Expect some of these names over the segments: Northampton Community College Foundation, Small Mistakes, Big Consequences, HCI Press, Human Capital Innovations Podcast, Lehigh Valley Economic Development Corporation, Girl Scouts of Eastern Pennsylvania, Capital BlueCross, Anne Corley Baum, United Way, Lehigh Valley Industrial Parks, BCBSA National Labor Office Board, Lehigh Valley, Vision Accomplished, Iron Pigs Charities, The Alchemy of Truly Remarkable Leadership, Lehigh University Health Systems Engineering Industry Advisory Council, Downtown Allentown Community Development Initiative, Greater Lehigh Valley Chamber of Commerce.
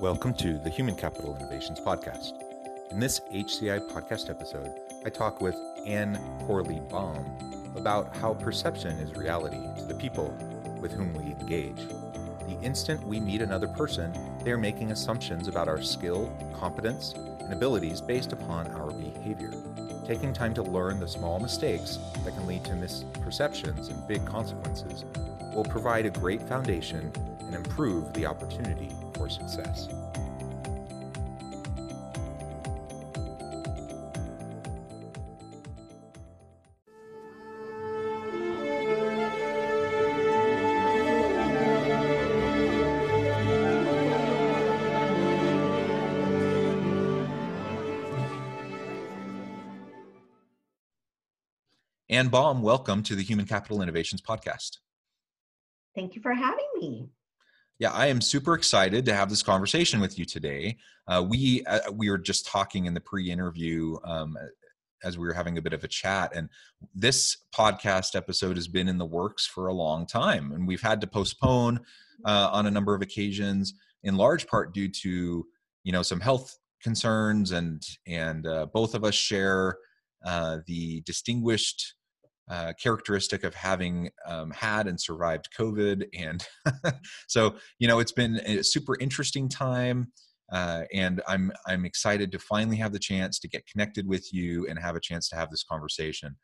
Welcome to the Human Capital Innovations Podcast. In this HCI podcast episode, I talk with Anne Corley Baum about how perception is reality to the people with whom we engage. The instant we meet another person, they are making assumptions about our skill, competence, and abilities based upon our behavior. Taking time to learn the small mistakes that can lead to misperceptions and big consequences will provide a great foundation and improve the opportunity for success. Anne Baum, welcome to the Human Capital Innovations Podcast. Thank you for having me. Yeah, I am super excited to have this conversation with you today. We were just talking in the pre-interview as we were having a bit of a chat, and this podcast episode has been in the works for a long time, and we've had to postpone on a number of occasions, in large part due to some health concerns, and both of us share the distinguished characteristic of having had and survived COVID. And so, it's been a super interesting time. And I'm excited to finally have the chance to get connected with you and have a chance to have this conversation.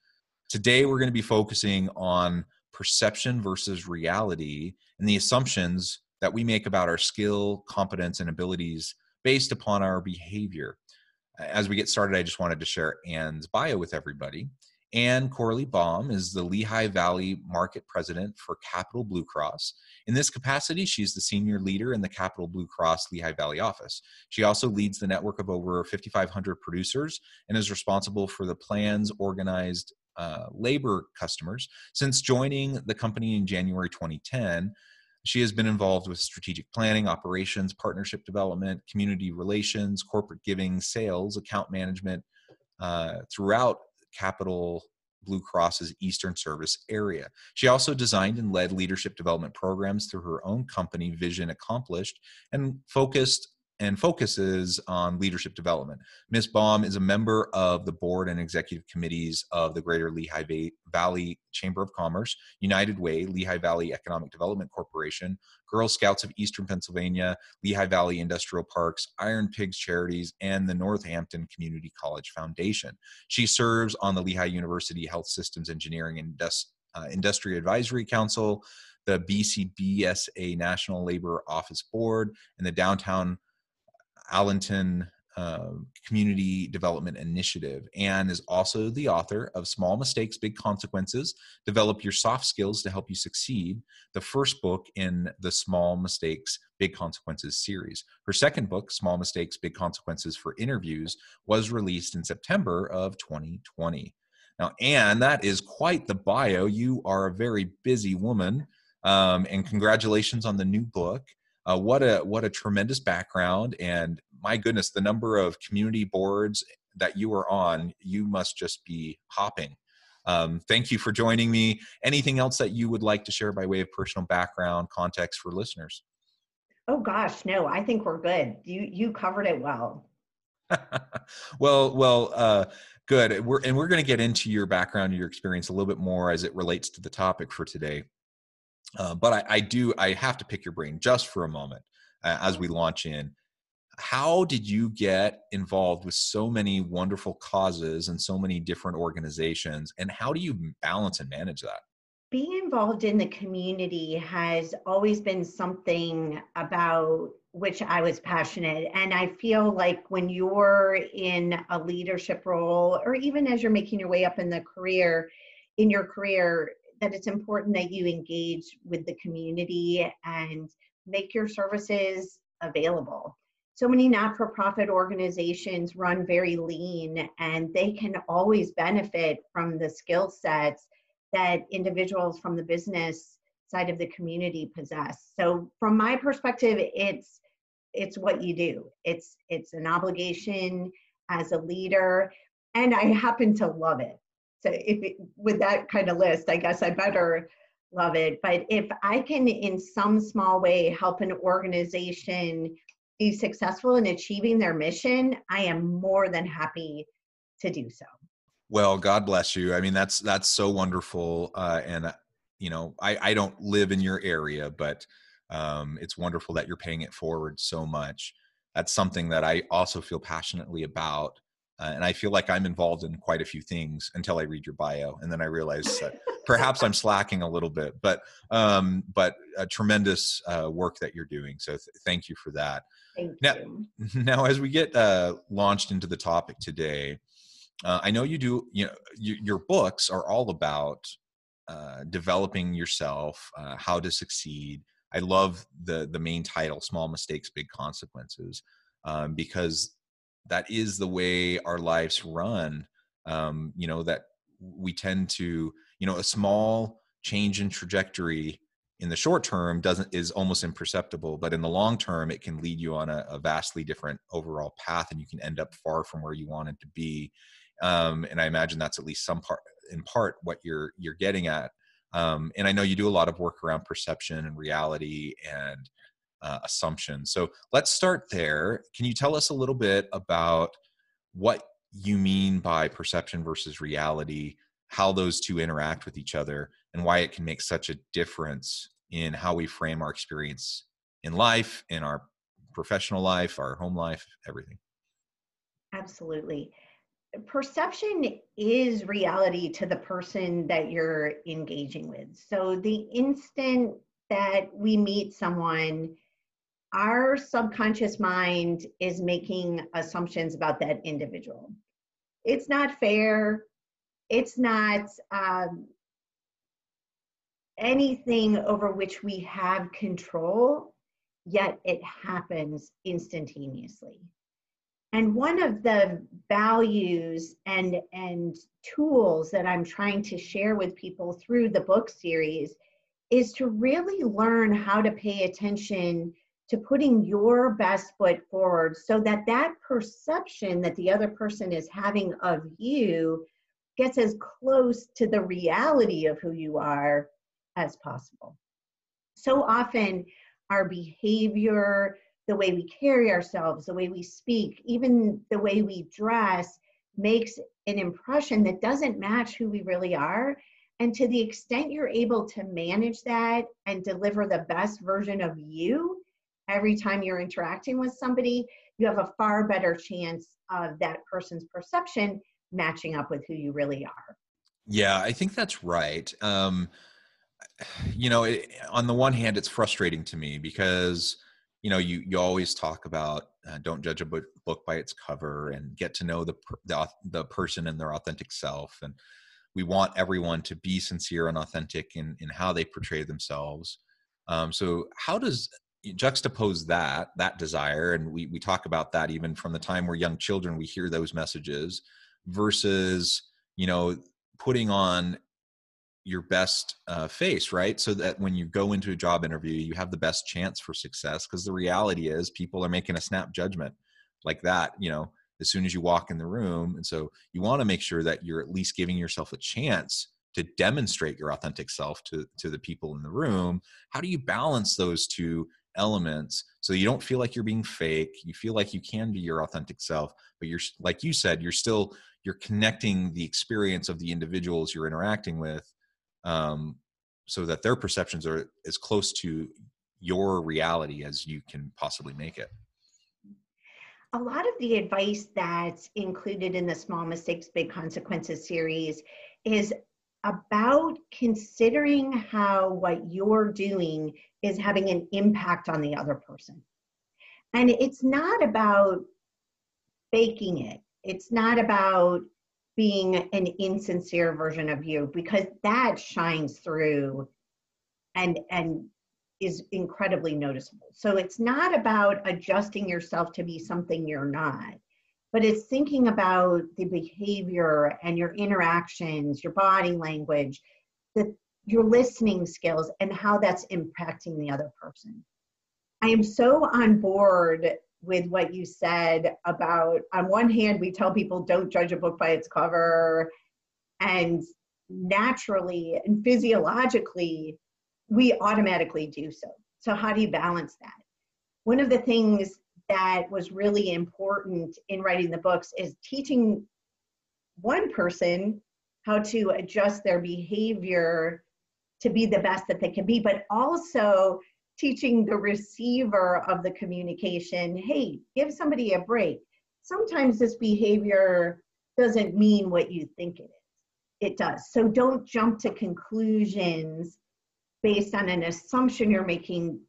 Today, we're going to be focusing on perception versus reality and the assumptions that we make about our skill, competence, and abilities based upon our behavior. As we get started, I just wanted to share Anne's bio with everybody. Anne Corley Baum is the Lehigh Valley Market President for Capital BlueCross. In this capacity, she's the senior leader in the Capital BlueCross Lehigh Valley office. She also leads the network of over 5,500 producers and is responsible for the plans organized labor customers. Since joining the company in January 2010, she has been involved with strategic planning, operations, partnership development, community relations, corporate giving, sales, account management throughout Capital Blue Cross's Eastern Service area. She also designed and led leadership development programs through her own company, Vision Accomplished, and focuses on leadership development. Ms. Baum is a member of the board and executive committees of the Greater Lehigh Valley Chamber of Commerce, United Way, Lehigh Valley Economic Development Corporation, Girl Scouts of Eastern Pennsylvania, Lehigh Valley Industrial Parks, Iron Pigs Charities, and the Northampton Community College Foundation. She serves on the Lehigh University Health Systems Engineering and Industry Advisory Council, the BCBSA National Labor Office Board, and the Downtown Allentown Community Development Initiative. Anne is also the author of Small Mistakes, Big Consequences, Develop Your Soft Skills to Help You Succeed, the first book in the Small Mistakes, Big Consequences series. Her second book, Small Mistakes, Big Consequences for Interviews, was released in September of 2020. Now, Anne, that is quite the bio. You are a very busy woman, and congratulations on the new book. What a tremendous background, and my goodness, the number of community boards that you are on, you must just be hopping. Thank you for joining me. Anything else that you would like to share by way of personal background, context for listeners? Oh gosh, no, I think we're good. You covered it well. Well, good. We're going to get into your background and your experience a little bit more as it relates to the topic for today. But I have to pick your brain just for a moment as we launch in. How did you get involved with so many wonderful causes and so many different organizations? And how do you balance and manage that? Being involved in the community has always been something about which I was passionate. And I feel like when you're in a leadership role, or even as you're making your way up in your career, that it's important that you engage with the community and make your services available. So many not-for-profit organizations run very lean, and they can always benefit from the skill sets that individuals from the business side of the community possess. So from my perspective, it's what you do. It's an obligation as a leader, and I happen to love it. So with that kind of list, I guess I better love it. But if I can in some small way help an organization be successful in achieving their mission, I am more than happy to do so. Well, God bless you. I mean, that's so wonderful. And you know, I don't live in your area, but it's wonderful that you're paying it forward so much. That's something that I also feel passionately about. And I feel like I'm involved in quite a few things until I read your bio. And then I realize that perhaps I'm slacking a little bit, but a tremendous work that you're doing. So thank you for that. Now, as we get launched into the topic today, I know your books are all about developing yourself, how to succeed. I love the main title, Small Mistakes, Big Consequences, because that is the way our lives run. You know, that we tend to, you know, a small change in trajectory in the short term is almost imperceptible, but in the long term, it can lead you on a vastly different overall path, and you can end up far from where you wanted to be. And I imagine that's at least in part what you're getting at. And I know you do a lot of work around perception and reality and assumptions. So let's start there. Can you tell us a little bit about what you mean by perception versus reality, how those two interact with each other, and why it can make such a difference in how we frame our experience in life, in our professional life, our home life, everything? Absolutely. Perception is reality to the person that you're engaging with. So the instant that we meet someone, our subconscious mind is making assumptions about that individual. It's not fair. It's not anything over which we have control, yet it happens instantaneously. And one of the values and tools that I'm trying to share with people through the book series is to really learn how to pay attention to putting your best foot forward, so that perception that the other person is having of you gets as close to the reality of who you are as possible. So often our behavior, the way we carry ourselves, the way we speak, even the way we dress, makes an impression that doesn't match who we really are. And to the extent you're able to manage that and deliver the best version of you every time you're interacting with somebody, you have a far better chance of that person's perception matching up with who you really are. Yeah, I think that's right. You know, on the one hand, it's frustrating to me because, you know, you always talk about don't judge a book by its cover, and get to know the person and their authentic self. And we want everyone to be sincere and authentic in how they portray themselves. So how does you juxtapose that desire? And we talk about that even from the time we're young children, we hear those messages, versus, you know, putting on your best face, right? So that when you go into a job interview, you have the best chance for success, because the reality is people are making a snap judgment like that, you know, as soon as you walk in the room. And so you want to make sure that you're at least giving yourself a chance to demonstrate your authentic self to the people in the room. How do you balance those two elements so you don't feel like you're being fake? You feel like you can be your authentic self, but you're, like you said, you're connecting the experience of the individuals you're interacting with, so that their perceptions are as close to your reality as you can possibly make it. A lot of the advice that's included in the Small Mistakes, Big Consequences series is about considering how what you're doing is having an impact on the other person. And it's not about faking it. It's not about being an insincere version of you, because that shines through and is incredibly noticeable. So it's not about adjusting yourself to be something you're not, but it's thinking about the behavior and your interactions, your body language, your listening skills, and how that's impacting the other person. I am so on board with what you said about, on one hand, we tell people don't judge a book by its cover, and naturally and physiologically, we automatically do so. So how do you balance that? One of the things that was really important in writing the books is teaching one person how to adjust their behavior to be the best that they can be, but also teaching the receiver of the communication, hey, give somebody a break. Sometimes this behavior doesn't mean what you think it is. It does. So don't jump to conclusions based on an assumption you're making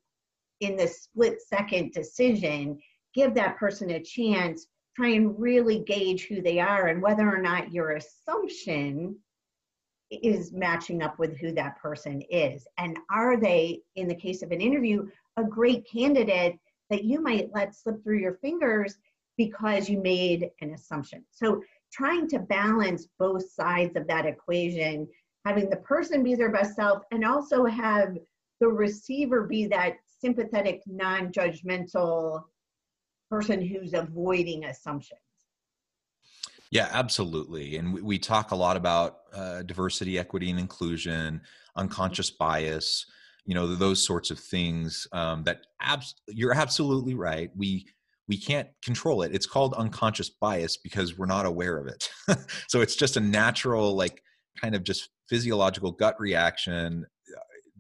in the split-second decision. Give that person a chance. Try and really gauge who they are and whether or not your assumption is matching up with who that person is. And are they, in the case of an interview, a great candidate that you might let slip through your fingers because you made an assumption? So trying to balance both sides of that equation, having the person be their best self and also have the receiver be that sympathetic, non-judgmental person who's avoiding assumptions. Yeah, absolutely. And we talk a lot about diversity, equity, and inclusion, unconscious bias, you know, those sorts of things you're absolutely right. We can't control it. It's called unconscious bias because we're not aware of it. So it's just a natural, like, kind of just physiological gut reaction.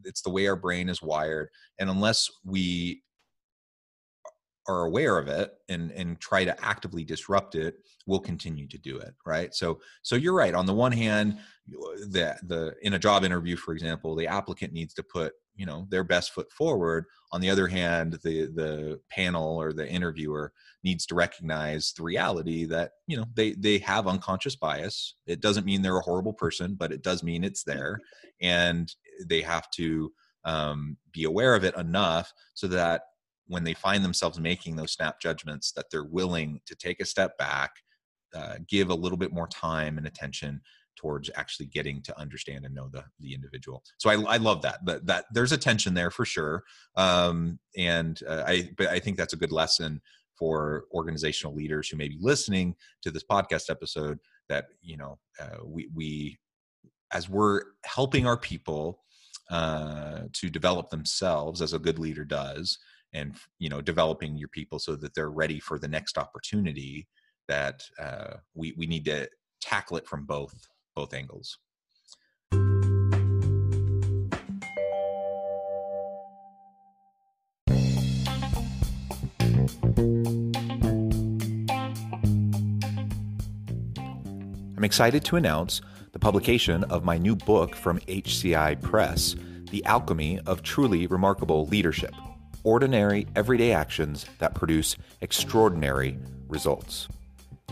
It's the way our brain is wired. And unless we are aware of it and try to actively disrupt it, we'll continue to do it, right? So you're right. On the one hand, in a job interview, for example, the applicant needs to put, you know, their best foot forward. On the other hand, the panel or the interviewer needs to recognize the reality that, you know, they have unconscious bias. It doesn't mean they're a horrible person, but it does mean it's there, and they have to be aware of it enough so that when they find themselves making those snap judgments, that they're willing to take a step back, give a little bit more time and attention towards actually getting to understand and know the individual. So I love that, but that there's a tension there for sure. I think that's a good lesson for organizational leaders who may be listening to this podcast episode, that, you know, we as we're helping our people to develop themselves as a good leader does, and, you know, developing your people so that they're ready for the next opportunity, that we need to tackle it from both angles. I'm excited to announce the publication of my new book from HCI Press, The Alchemy of Truly Remarkable Leadership: Ordinary, Everyday Actions That Produce Extraordinary Results.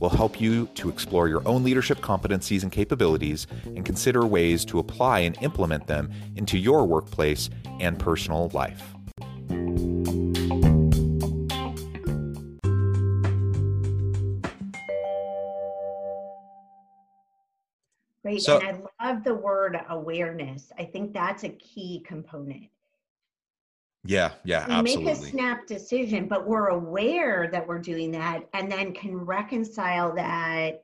will help you to explore your own leadership competencies and capabilities and consider ways to apply and implement them into your workplace and personal life. Great. So, and I love the word awareness. I think that's a key component. Yeah, absolutely. Make a snap decision, but we're aware that we're doing that and then can reconcile that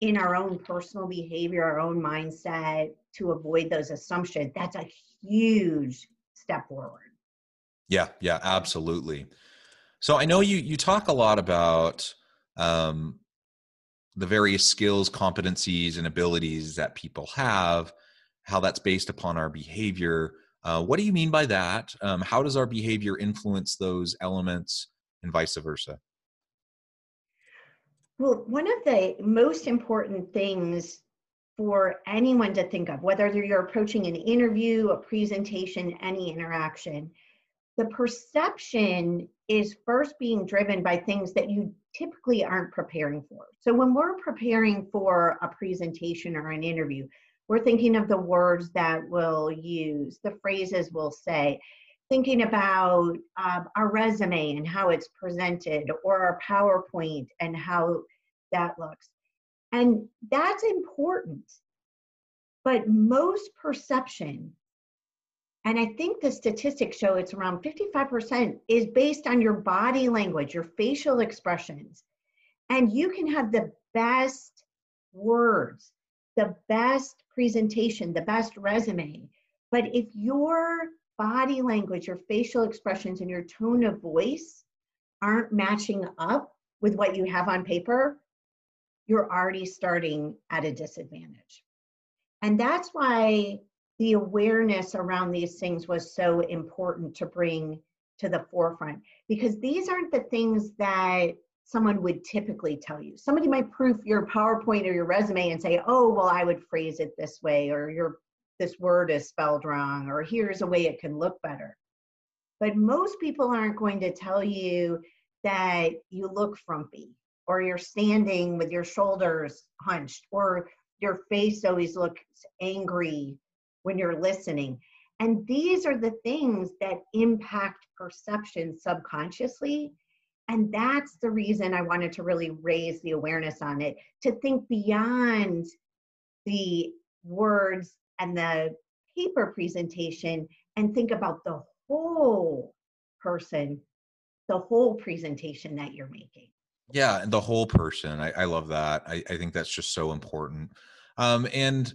in our own personal behavior, our own mindset to avoid those assumptions. That's a huge step forward. Yeah, absolutely. So I know you talk a lot about the various skills, competencies, and abilities that people have, how that's based upon our behavior. What do you mean by that? How does our behavior influence those elements and vice versa? Well, one of the most important things for anyone to think of, whether you're approaching an interview, a presentation, any interaction, the perception is first being driven by things that you typically aren't preparing for. So when we're preparing for a presentation or an interview, we're thinking of the words that we'll use, the phrases we'll say, thinking about our resume and how it's presented, or our PowerPoint and how that looks. And that's important. But most perception, and I think the statistics show it's around 55%, is based on your body language, your facial expressions. And you can have the best words, the best presentation, the best resume. But if your body language, your facial expressions, and your tone of voice aren't matching up with what you have on paper, you're already starting at a disadvantage. And that's why the awareness around these things was so important to bring to the forefront, because these aren't the things that someone would typically tell you. Somebody might proof your PowerPoint or your resume and say, oh, well, I would phrase it this way, or this word is spelled wrong, or here's a way it can look better. But most people aren't going to tell you that you look frumpy, or you're standing with your shoulders hunched, or your face always looks angry when you're listening. And these are the things that impact perception subconsciously. And that's the reason I wanted to really raise the awareness on it, to think beyond the words and the paper presentation and think about the whole person, the whole presentation that you're making. Yeah, and the whole person. I love that. I think that's just so important. And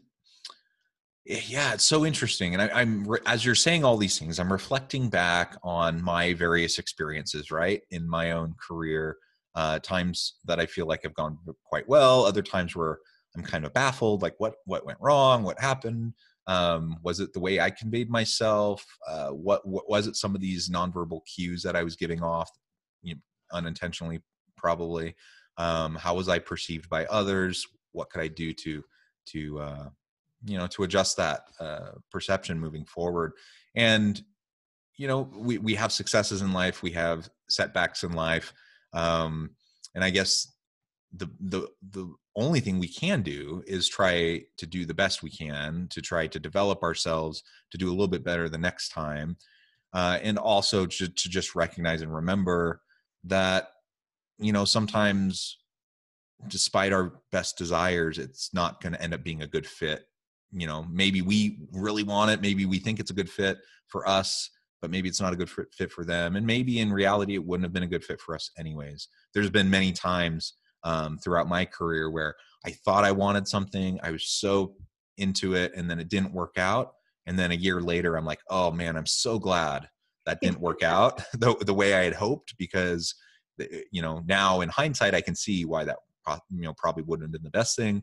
yeah, it's so interesting. And as you're saying all these things, I'm reflecting back on my various experiences, right? In my own career, times that I feel like I've gone quite well, other times where I'm kind of baffled, like what went wrong? What happened? Was it the way I conveyed myself? What was it? Some of these nonverbal cues that I was giving off, unintentionally, probably. How was I perceived by others? What could I do to adjust that perception moving forward? And, we have successes in life, we have setbacks in life. And I guess the only thing we can do is try to do the best we can, to try to develop ourselves, to do a little bit better the next time. And also to just recognize and remember that, sometimes despite our best desires, it's not going to end up being a good fit. Maybe we really want it. Maybe we think it's a good fit for us, but maybe it's not a good fit for them. And maybe in reality, it wouldn't have been a good fit for us anyways. There's been many times throughout my career where I thought I wanted something. I was so into it, and then it didn't work out. And then a year later, I'm like, oh man, I'm so glad that didn't work out the way I had hoped, because now in hindsight, I can see why that probably wouldn't have been the best thing.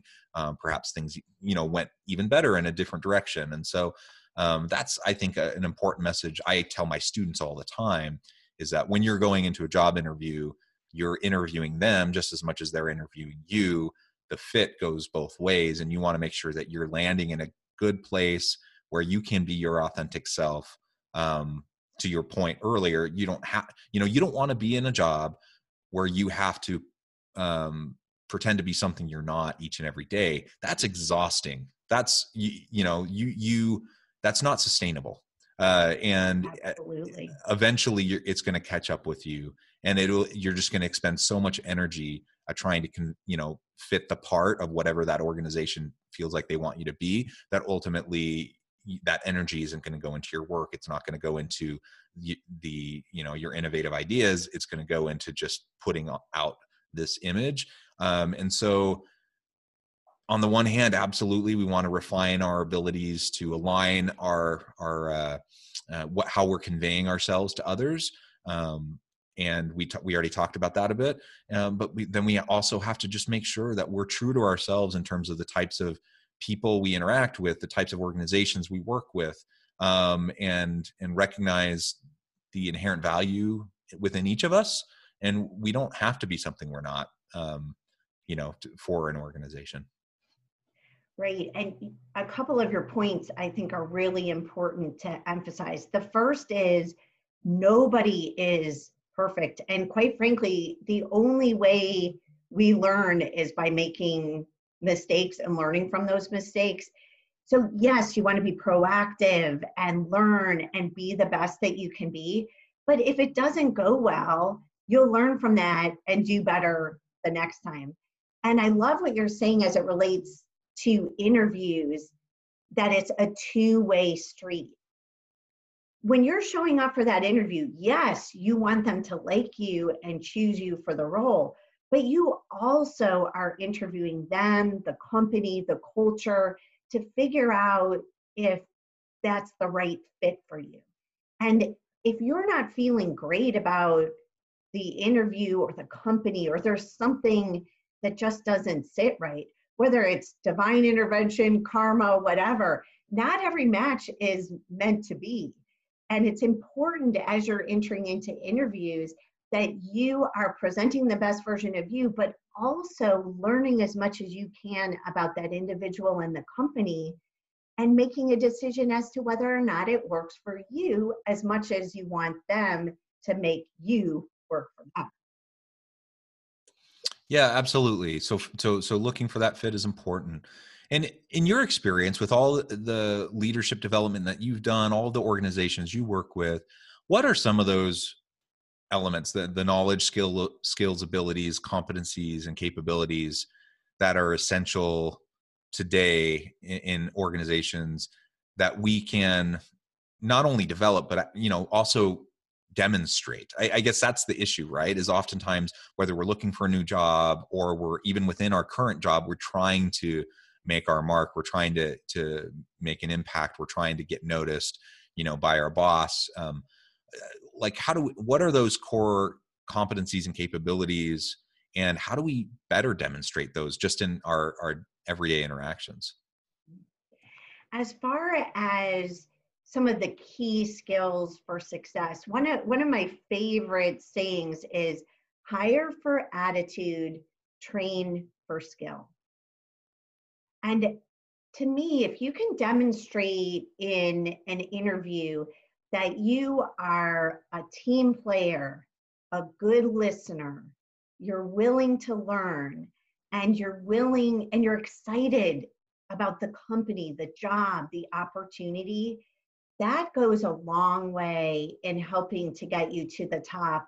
Perhaps things went even better in a different direction. And so that's, I think, an important message I tell my students all the time, is that when you're going into a job interview, you're interviewing them just as much as they're interviewing you. The fit goes both ways, and you want to make sure that you're landing in a good place where you can be your authentic self. To your point earlier, you don't want to be in a job where you have to pretend to be something you're not each and every day. That's exhausting. That's, that's not sustainable. And absolutely. Eventually it's going to catch up with you, and you're just going to expend so much energy trying to, fit the part of whatever that organization feels like they want you to be, that ultimately that energy isn't going to go into your work. It's not going to go into your innovative ideas. It's going to go into just putting out this image. And so on the one hand, absolutely, we want to refine our abilities to align how we're conveying ourselves to others. And we already talked about that a bit, but then we also have to just make sure that we're true to ourselves in terms of the types of people we interact with, the types of organizations we work with, and recognize the inherent value within each of us. And we don't have to be something we're not, for an organization. Right. And a couple of your points I think are really important to emphasize. The first is nobody is perfect. And quite frankly, the only way we learn is by making mistakes and learning from those mistakes. So yes, you want to be proactive and learn and be the best that you can be. But if it doesn't go well, you'll learn from that and do better the next time. And I love what you're saying as it relates to interviews, that it's a two-way street. When you're showing up for that interview, yes, you want them to like you and choose you for the role, but you also are interviewing them, the company, the culture, to figure out if that's the right fit for you. And if you're not feeling great about the interview or the company, or there's something that just doesn't sit right, whether it's divine intervention, karma, whatever, not every match is meant to be. And it's important as you're entering into interviews that you are presenting the best version of you, but also learning as much as you can about that individual and the company, and making a decision as to whether or not it works for you as much as you want them to make you work for them. Yeah, absolutely. So looking for that fit is important. And in your experience with all the leadership development that you've done, all the organizations you work with, what are some of those elements, the knowledge, skills, abilities, competencies, and capabilities that are essential today in organizations that we can not only develop, but also demonstrate? I guess that's the issue, right? Is oftentimes whether we're looking for a new job or we're even within our current job, we're trying to make our mark. We're trying to make an impact. We're trying to get noticed, by our boss. What are those core competencies and capabilities, and how do we better demonstrate those just in our everyday interactions? As far as some of the key skills for success, one of my favorite sayings is hire for attitude, train for skill. And to me, if you can demonstrate in an interview that you are a team player, a good listener, you're willing to learn, and you're excited about the company, the job, the opportunity, that goes a long way in helping to get you to the top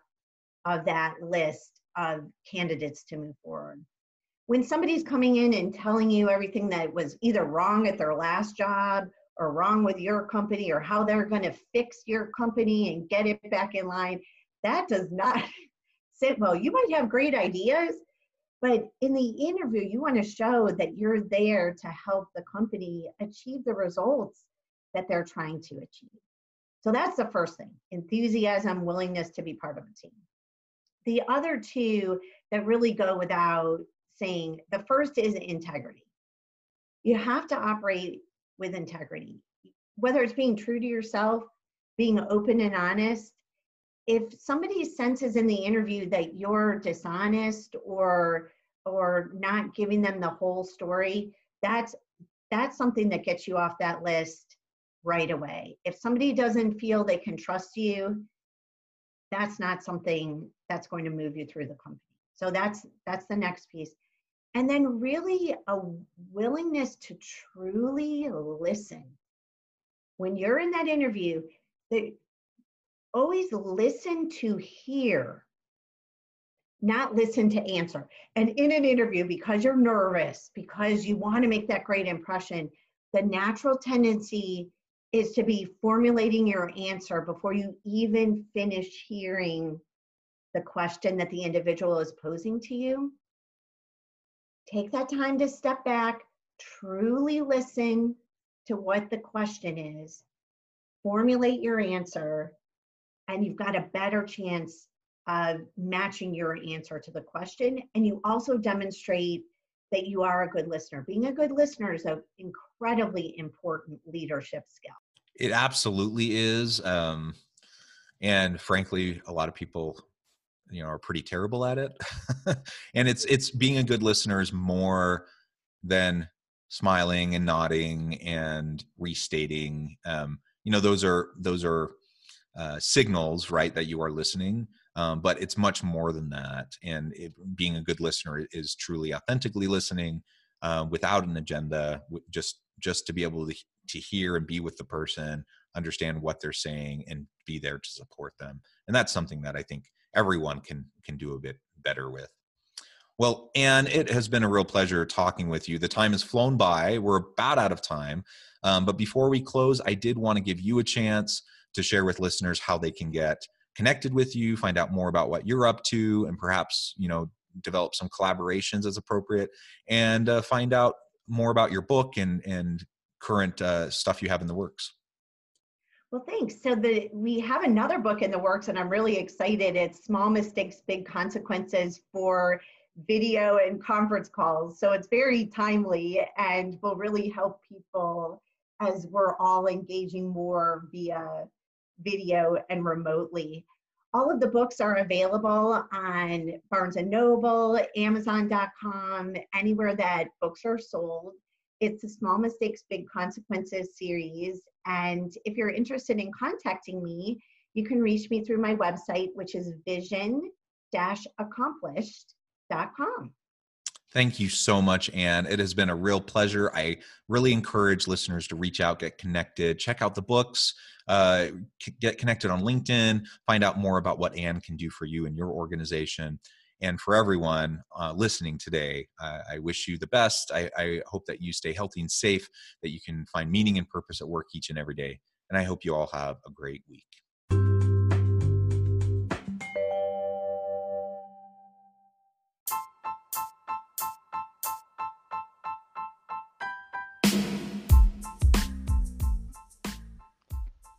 of that list of candidates to move forward. When somebody's coming in and telling you everything that was either wrong at their last job or wrong with your company or how they're going to fix your company and get it back in line, that does not sit well. You might have great ideas, but in the interview, you want to show that you're there to help the company achieve the results that they're trying to achieve. So that's the first thing: enthusiasm, willingness to be part of a team. The other two that really go without saying, the first is integrity. You have to operate with integrity, whether it's being true to yourself, being open and honest. If somebody senses in the interview that you're dishonest or not giving them the whole story, that's something that gets you off that list right away. If somebody doesn't feel they can trust you, that's not something that's going to move you through the company. So that's the next piece. And then really a willingness to truly listen. When you're in that interview, always listen to hear, not listen to answer. And in an interview, because you're nervous, because you want to make that great impression, the natural tendency is to be formulating your answer before you even finish hearing the question that the individual is posing to you. Take that time to step back, truly listen to what the question is, formulate your answer, and you've got a better chance of matching your answer to the question. And you also demonstrate that you are a good listener. Being a good listener is an incredibly important leadership skill. It absolutely is. And frankly, a lot of people, are pretty terrible at it. And it's being a good listener is more than smiling and nodding and restating. Those are signals, right, that you are listening. But it's much more than that. And being a good listener is truly authentically listening without an agenda, just to be able to hear and be with the person, understand what they're saying, and be there to support them. And that's something that I think everyone can do a bit better with. Well, Anne, it has been a real pleasure talking with you. The time has flown by. We're about out of time. But before we close, I did want to give you a chance to share with listeners how they can get connected with you, find out more about what you're up to, and perhaps, develop some collaborations as appropriate, and find out more about your book and current stuff you have in the works. Well, thanks. So we have another book in the works, and I'm really excited. It's Small Mistakes, Big Consequences for video and conference calls. So it's very timely and will really help people as we're all engaging more via video and remotely. All of the books are available on Barnes & Noble, Amazon.com, anywhere that books are sold. It's the Small Mistakes, Big Consequences series. And if you're interested in contacting me, you can reach me through my website, which is vision-accomplished.com. Thank you so much, Anne. It has been a real pleasure. I really encourage listeners to reach out, get connected, check out the books, get connected on LinkedIn, find out more about what Anne can do for you and your organization. And for everyone listening today, I wish you the best. I hope that you stay healthy and safe, that you can find meaning and purpose at work each and every day. And I hope you all have a great week.